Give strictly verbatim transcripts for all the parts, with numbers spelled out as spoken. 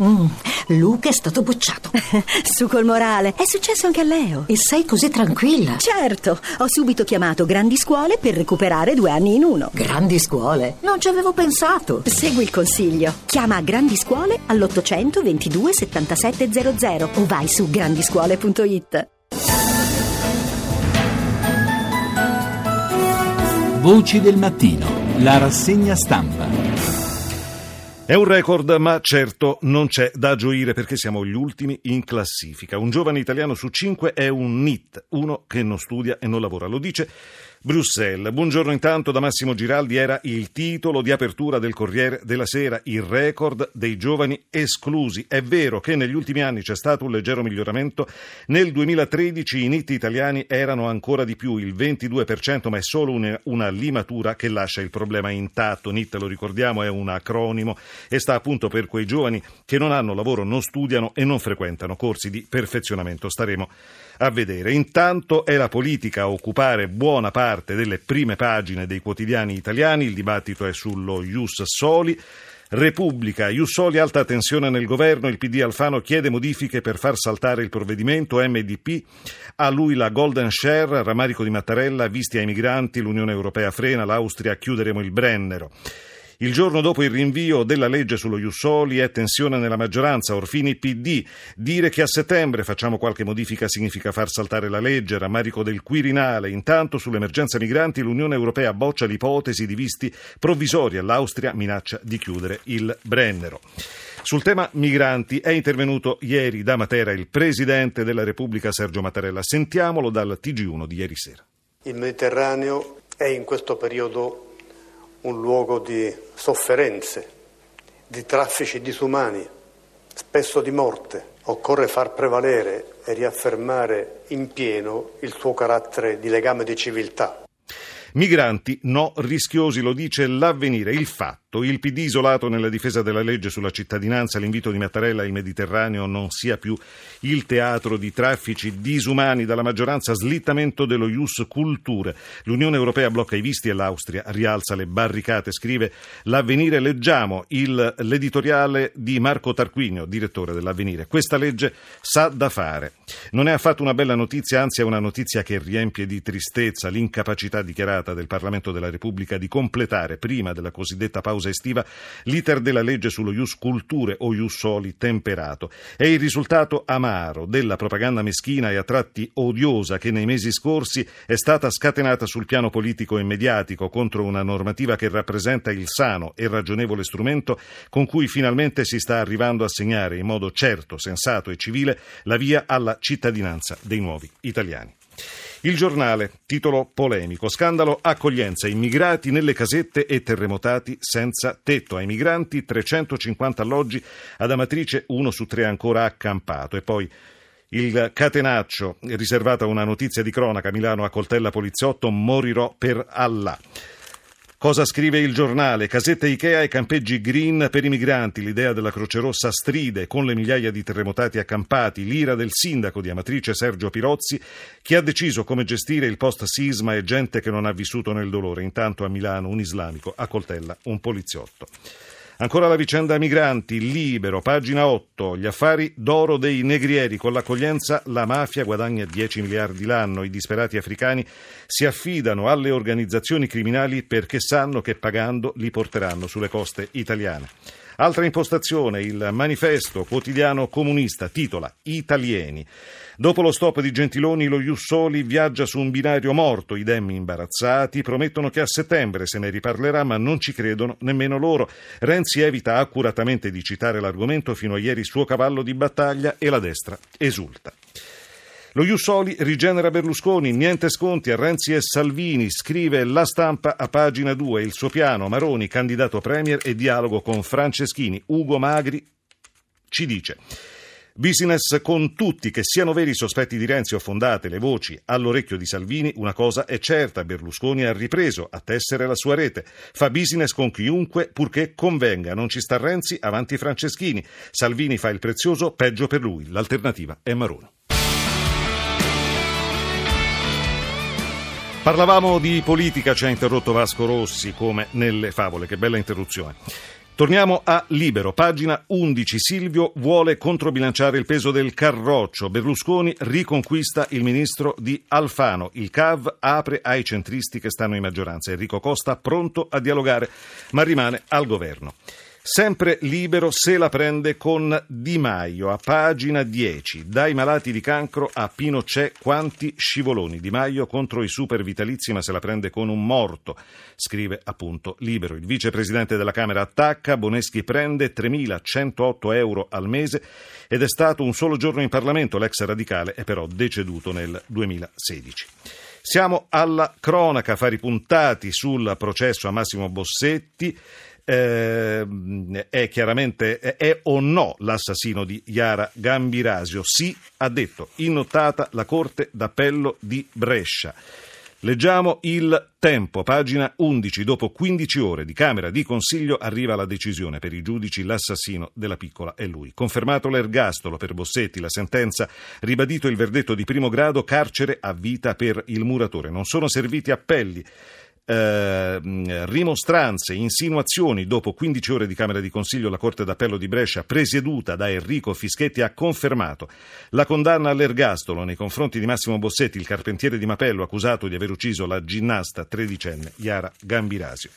Mm, Luca è stato bocciato. Su col morale. È successo anche a Leo. E sei così tranquilla? Certo, ho subito chiamato Grandi Scuole per recuperare due anni in uno. Grandi Scuole? Non ci avevo pensato. Segui il consiglio. Chiama Grandi Scuole all'ottocento ventidue settantasette zero zero o vai su grandiscuole punto it. Voci del mattino, la rassegna stampa. È un record, ma certo non c'è da gioire perché siamo gli ultimi in classifica. Un giovane italiano su cinque è un N I T, uno che non studia e non lavora. Lo dice Bruxelles. Buongiorno intanto da Massimo Giraldi, era il titolo di apertura del Corriere della Sera, il record dei giovani esclusi. È vero che negli ultimi anni c'è stato un leggero miglioramento, nel duemilatredici i N I T italiani erano ancora di più, il ventidue per cento, ma è solo una, una limatura che lascia il problema intatto. N I T, lo ricordiamo, è un acronimo e sta appunto per quei giovani che non hanno lavoro, non studiano e non frequentano corsi di perfezionamento. Staremo a vedere. Intanto è la politica a occupare buona parte parte delle prime pagine dei quotidiani italiani. Il dibattito è sullo Ius Soli. Repubblica, Ius Soli, alta tensione nel governo, il P D Alfano chiede modifiche per far saltare il provvedimento, M D P, a lui la golden share, rammarico di Mattarella, visti ai migranti, l'Unione Europea frena, l'Austria chiuderemo il Brennero. Il giorno dopo il rinvio della legge sullo Ius Soli è tensione nella maggioranza, Orfini P D, dire che a settembre facciamo qualche modifica significa far saltare la legge, rammarico del Quirinale. Intanto sull'emergenza migranti l'Unione Europea boccia l'ipotesi di visti provvisori, l'Austria minaccia di chiudere il Brennero. Sul tema migranti è intervenuto ieri da Matera il Presidente della Repubblica Sergio Mattarella, sentiamolo dal T G uno di ieri sera. Il Mediterraneo è in questo periodo un luogo di sofferenze, di traffici disumani, spesso di morte. Occorre far prevalere e riaffermare in pieno il suo carattere di legame di civiltà. Migranti no rischiosi, lo dice l'Avvenire. Il Fatto, il P D isolato nella difesa della legge sulla cittadinanza, l'invito di Mattarella, il Mediterraneo non sia più il teatro di traffici disumani. Dalla maggioranza slittamento dello Ius Culture, l'Unione Europea blocca i visti e l'Austria rialza le barricate, scrive l'Avvenire. Leggiamo il, l'editoriale di Marco Tarquinio, direttore dell'Avvenire. Questa legge sa da fare, non è affatto una bella notizia, anzi è una notizia che riempie di tristezza l'incapacità dichiarata del Parlamento della Repubblica di completare, prima della cosiddetta pausa estiva, l'iter della legge sullo Ius Culture o Ius Soli temperato. È il risultato amaro della propaganda meschina e a tratti odiosa che nei mesi scorsi è stata scatenata sul piano politico e mediatico contro una normativa che rappresenta il sano e ragionevole strumento con cui finalmente si sta arrivando a segnare in modo certo, sensato e civile la via alla cittadinanza dei nuovi italiani. Il Giornale, titolo polemico, scandalo accoglienza, immigrati nelle casette e terremotati senza tetto. Ai migranti trecentocinquanta alloggi, ad Amatrice uno su tre ancora accampato. E poi il catenaccio, riservata una notizia di cronaca, Milano accoltella poliziotto, morirò per Allah. Cosa scrive il Giornale? Casette Ikea e campeggi green per i migranti, l'idea della Croce Rossa stride con le migliaia di terremotati accampati, l'ira del sindaco di Amatrice Sergio Pirozzi, che ha deciso come gestire il post-sisma e gente che non ha vissuto nel dolore. Intanto a Milano un islamico accoltella un poliziotto. Ancora la vicenda migranti, Libero, pagina otto, gli affari d'oro dei negrieri, con l'accoglienza la mafia guadagna dieci miliardi l'anno, i disperati africani si affidano alle organizzazioni criminali perché sanno che pagando li porteranno sulle coste italiane. Altra impostazione, il manifesto, quotidiano comunista, titola Italieni. Dopo lo stop di Gentiloni, lo Ius Soli viaggia su un binario morto, i Demmi imbarazzati promettono che a settembre se ne riparlerà, ma non ci credono nemmeno loro. Renzi evita accuratamente di citare l'argomento, fino a ieri suo cavallo di battaglia, e la destra esulta. Lo Ius Soli rigenera Berlusconi, niente sconti a Renzi e Salvini, scrive La Stampa a pagina due, il suo piano, Maroni, candidato premier e dialogo con Franceschini. Ugo Magri ci dice: business con tutti, che siano veri i sospetti di Renzi o fondate le voci all'orecchio di Salvini, una cosa è certa, Berlusconi ha ripreso a tessere la sua rete, fa business con chiunque purché convenga, non ci sta Renzi, avanti Franceschini, Salvini fa il prezioso, peggio per lui, l'alternativa è Maroni. Parlavamo di politica, ci ha interrotto Vasco Rossi come nelle favole, che bella interruzione. Torniamo a Libero, pagina undici. Silvio vuole controbilanciare il peso del carroccio. Berlusconi riconquista il ministro di Alfano. Il C A V apre ai centristi che stanno in maggioranza. Enrico Costa pronto a dialogare, ma rimane al governo. Sempre Libero se la prende con Di Maio, a pagina dieci. Dai malati di cancro a Pinochet, quanti scivoloni. Di Maio contro i super vitalizi, ma se la prende con un morto, scrive appunto Libero. Il vicepresidente della Camera attacca, Boneschi prende tremilacentootto euro al mese ed è stato un solo giorno in Parlamento. L'ex radicale è però deceduto nel duemilasedici. Siamo alla cronaca, fari puntati sul processo a Massimo Bossetti. Eh, è chiaramente è o no l'assassino di Yara Gambirasio? Sì, ha detto in nottata la Corte d'Appello di Brescia. Leggiamo il Tempo, pagina undici. Dopo quindici ore di Camera di Consiglio arriva la decisione. Per i giudici l'assassino della piccola è lui. Confermato l'ergastolo per Bossetti, la sentenza, ribadito il verdetto di primo grado, carcere a vita per il muratore. Non sono serviti appelli. Eh, rimostranze, insinuazioni. Dopo quindici ore di Camera di Consiglio la Corte d'Appello di Brescia, presieduta da Enrico Fischetti, ha confermato la condanna all'ergastolo nei confronti di Massimo Bossetti, il carpentiere di Mapello, accusato di aver ucciso la ginnasta tredicenne Yara Gambirasio.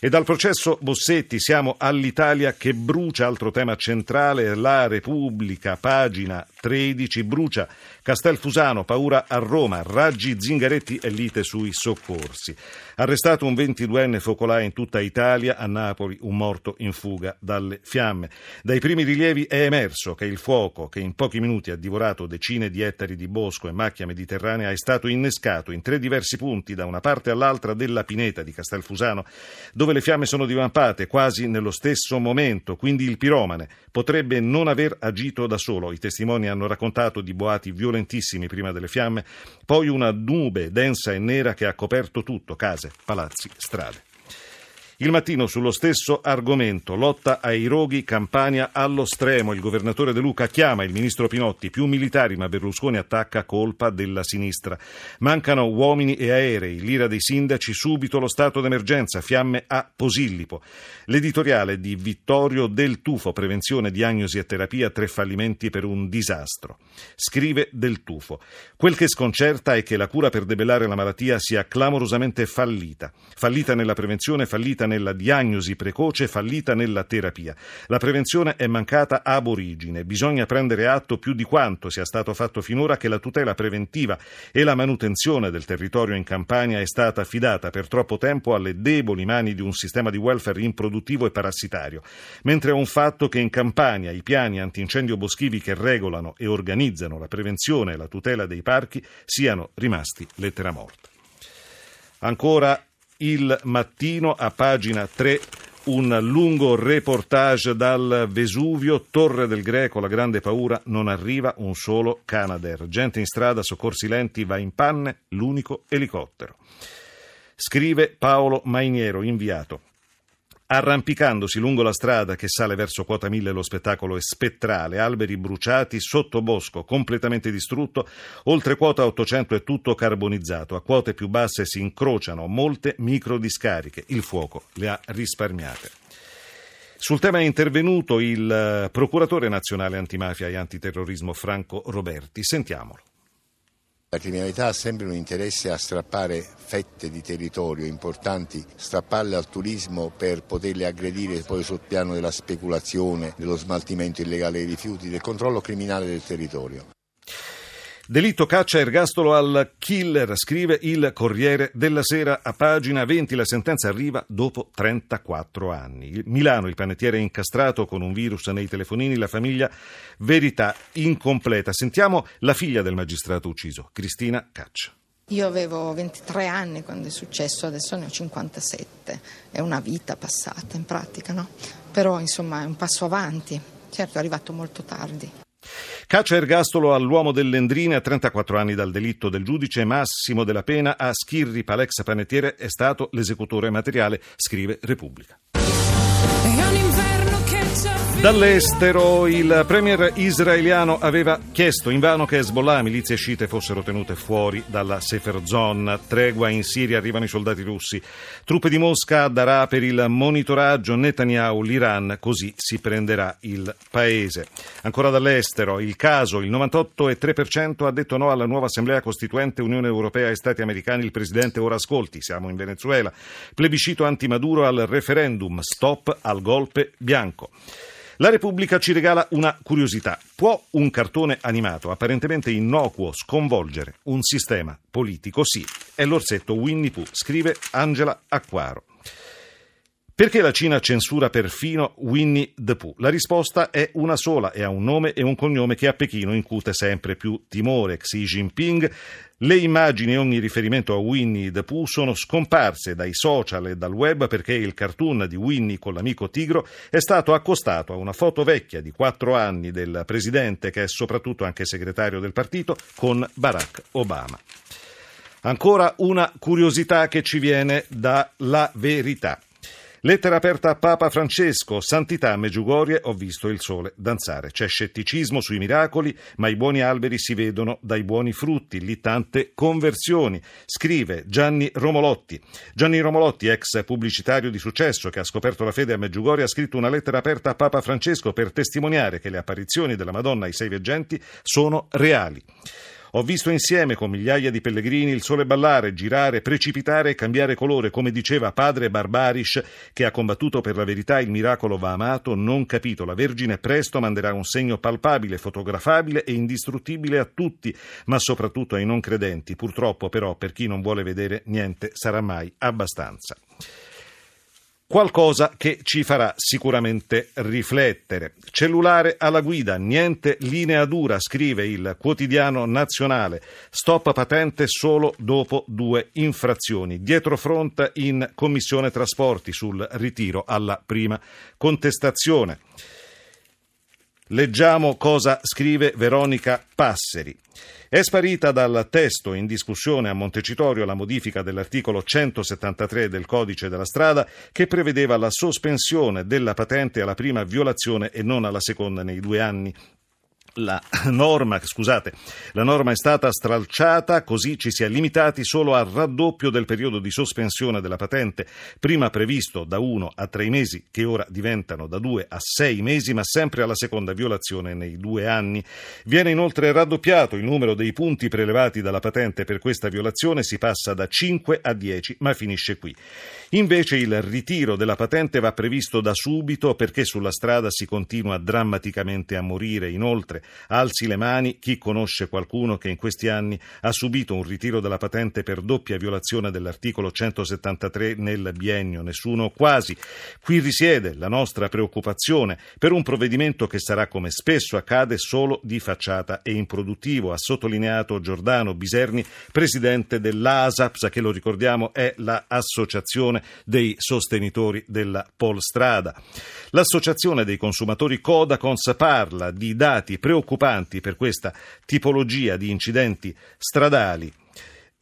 E dal processo Bossetti siamo all'Italia che brucia, altro tema centrale, la Repubblica, pagina tredici, brucia Castelfusano, paura a Roma, raggi, Zingaretti e lite sui soccorsi. Arrestato un ventiduenne focolai in tutta Italia, a Napoli un morto in fuga dalle fiamme. Dai primi rilievi è emerso che il fuoco, che in pochi minuti ha divorato decine di ettari di bosco e macchia mediterranea, è stato innescato in tre diversi punti da una parte all'altra della pineta di Castelfusano, dove le fiamme sono divampate quasi nello stesso momento, quindi il piromane potrebbe non aver agito da solo. I testimoni hanno raccontato di boati violentissimi prima delle fiamme, poi una nube densa e nera che ha coperto tutto, case, palazzi, strade. Il Mattino sullo stesso argomento, lotta ai roghi, Campania allo stremo. Il governatore De Luca chiama il ministro Pinotti, più militari, ma Berlusconi attacca, colpa della sinistra. Mancano uomini e aerei, l'ira dei sindaci, subito lo stato d'emergenza, fiamme a Posillipo. L'editoriale di Vittorio Del Tufo, prevenzione, diagnosi e terapia, tre fallimenti per un disastro. Scrive Del Tufo: quel che sconcerta è che la cura per debellare la malattia sia clamorosamente fallita. Fallita nella prevenzione, fallita nella diagnosi precoce, fallita nella terapia. La prevenzione è mancata ab origine. Bisogna prendere atto, più di quanto sia stato fatto finora, che la tutela preventiva e la manutenzione del territorio in Campania è stata affidata per troppo tempo alle deboli mani di un sistema di welfare improduttivo e parassitario, mentre è un fatto che in Campania i piani antincendio boschivi che regolano e organizzano la prevenzione e la tutela dei parchi siano rimasti lettera morta. Ancora Il Mattino, a pagina tre, un lungo reportage dal Vesuvio, Torre del Greco, la grande paura, non arriva un solo Canadair. Gente in strada, soccorsi lenti, va in panne l'unico elicottero. Scrive Paolo Mainiero, inviato. Arrampicandosi lungo la strada che sale verso quota mille, lo spettacolo è spettrale, alberi bruciati, sottobosco completamente distrutto, oltre quota ottocento è tutto carbonizzato, a quote più basse si incrociano molte microdiscariche, il fuoco le ha risparmiate. Sul tema è intervenuto il procuratore nazionale antimafia e antiterrorismo Franco Roberti, sentiamolo. La criminalità ha sempre un interesse a strappare fette di territorio importanti, strapparle al turismo per poterle aggredire poi sul piano della speculazione, dello smaltimento illegale dei rifiuti, del controllo criminale del territorio. Delitto, caccia, ergastolo al killer, scrive il Corriere della Sera, a pagina venti. La sentenza arriva dopo trentaquattro anni. Milano, il panettiere incastrato con un virus nei telefonini, la famiglia, verità incompleta. Sentiamo la figlia del magistrato ucciso, Cristina Caccia. Io avevo ventitré anni quando è successo, adesso ne ho cinquantasette. È una vita passata in pratica, no? Però insomma è un passo avanti. Certo, è arrivato molto tardi. Caccia ergastolo all'uomo dell'Endrina, a trentaquattro anni dal delitto. Del giudice massimo della pena a Schirri, Palex panettiere è stato l'esecutore materiale, scrive Repubblica. È un inferno che Dall'estero il premier israeliano aveva chiesto invano che Hezbollah e milizie sciite fossero tenute fuori dalla Sefer Zon. Tregua in Siria, arrivano i soldati russi. Truppe di Mosca darà per il monitoraggio Netanyahu l'Iran, così si prenderà il paese. Ancora dall'estero, il caso, il novantotto virgola tre per cento ha detto no alla nuova assemblea costituente Unione Europea e Stati Americani. Il presidente ora ascolti, siamo in Venezuela. Plebiscito anti-Maduro al referendum, stop al golpe bianco. La Repubblica ci regala una curiosità. Può un cartone animato apparentemente innocuo sconvolgere un sistema politico? Sì, è l'orsetto Winnie Pooh, scrive Angela Acquaro. Perché la Cina censura perfino Winnie the Pooh? La risposta è una sola e ha un nome e un cognome che a Pechino incute sempre più timore. Xi Jinping. Le immagini e ogni riferimento a Winnie the Pooh sono scomparse dai social e dal web perché il cartoon di Winnie con l'amico tigro è stato accostato a una foto vecchia di quattro anni del presidente, che è soprattutto anche segretario del partito, con Barack Obama. Ancora una curiosità che ci viene dalla Verità. Lettera aperta a Papa Francesco, santità a Medjugorje, ho visto il sole danzare. C'è scetticismo sui miracoli, ma i buoni alberi si vedono dai buoni frutti, lì tante conversioni, scrive Gianni Romolotti. Gianni Romolotti, ex pubblicitario di successo che ha scoperto la fede a Medjugorje, ha scritto una lettera aperta a Papa Francesco per testimoniare che le apparizioni della Madonna ai sei veggenti sono reali. Ho visto insieme con migliaia di pellegrini il sole ballare, girare, precipitare e cambiare colore, come diceva padre Barbaris, che ha combattuto per la verità. Il miracolo va amato, non capito. La Vergine presto manderà un segno palpabile, fotografabile e indistruttibile a tutti, ma soprattutto ai non credenti. Purtroppo però per chi non vuole vedere niente sarà mai abbastanza. Qualcosa che ci farà sicuramente riflettere. Cellulare alla guida, niente linea dura, scrive il quotidiano nazionale. Stop patente solo dopo due infrazioni. Dietrofront in Commissione Trasporti sul ritiro alla prima contestazione. Leggiamo cosa scrive Veronica Passeri. È sparita dal testo in discussione a Montecitorio la modifica dell'articolo centosettantatré del codice della strada che prevedeva la sospensione della patente alla prima violazione e non alla seconda nei due anni. La norma, scusate, la norma è stata stralciata, così ci si è limitati solo al raddoppio del periodo di sospensione della patente, prima previsto da uno a tre mesi, che ora diventano da due a sei mesi, ma sempre alla seconda violazione nei due anni. Viene inoltre raddoppiato il numero dei punti prelevati dalla patente per questa violazione, si passa da cinque a dieci, ma finisce qui. Invece il ritiro della patente va previsto da subito perché sulla strada si continua drammaticamente a morire. Inoltre, alzi le mani chi conosce qualcuno che in questi anni ha subito un ritiro della patente per doppia violazione dell'articolo centosettantatré nel biennio. Nessuno quasi. Qui risiede la nostra preoccupazione per un provvedimento che sarà, come spesso accade, solo di facciata e improduttivo, ha sottolineato Giordano Biserni, presidente dell'ASAPS, che lo ricordiamo è l'associazione dei sostenitori della Polstrada. L'associazione dei consumatori Codacons parla di dati preoccupanti per questa tipologia di incidenti stradali,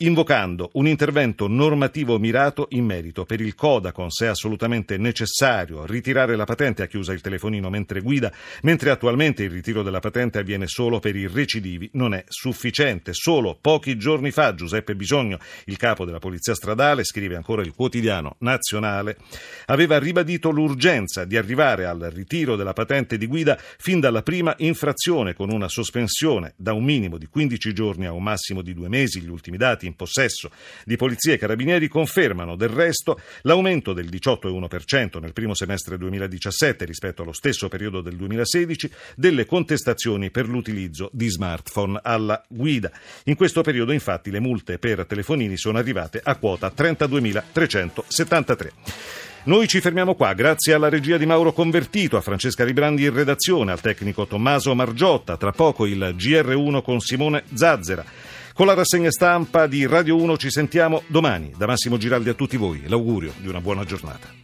invocando un intervento normativo mirato in merito. Per il Codacons è assolutamente necessario ritirare la patente, ha chiusa il telefonino mentre guida, mentre attualmente il ritiro della patente avviene solo per i recidivi, non è sufficiente. Solo pochi giorni fa Giuseppe Bisogno, il capo della Polizia Stradale, scrive ancora il quotidiano nazionale, aveva ribadito l'urgenza di arrivare al ritiro della patente di guida fin dalla prima infrazione, con una sospensione da un minimo di quindici giorni a un massimo di due mesi. Gli ultimi dati in possesso di polizia e carabinieri confermano del resto l'aumento del diciotto virgola uno per cento nel primo semestre duemiladiciassette rispetto allo stesso periodo del duemilasedici delle contestazioni per l'utilizzo di smartphone alla guida. In questo periodo, infatti, le multe per telefonini sono arrivate a quota trentaduemilatrecentosettantatré. Noi ci fermiamo qua, grazie alla regia di Mauro Convertito, a Francesca Ribrandi in redazione, al tecnico Tommaso Margiotta. Tra poco il G R uno con Simone Zazzera. Con la rassegna stampa di Radio uno ci sentiamo domani. Da Massimo Giraldi a tutti voi l'augurio di una buona giornata.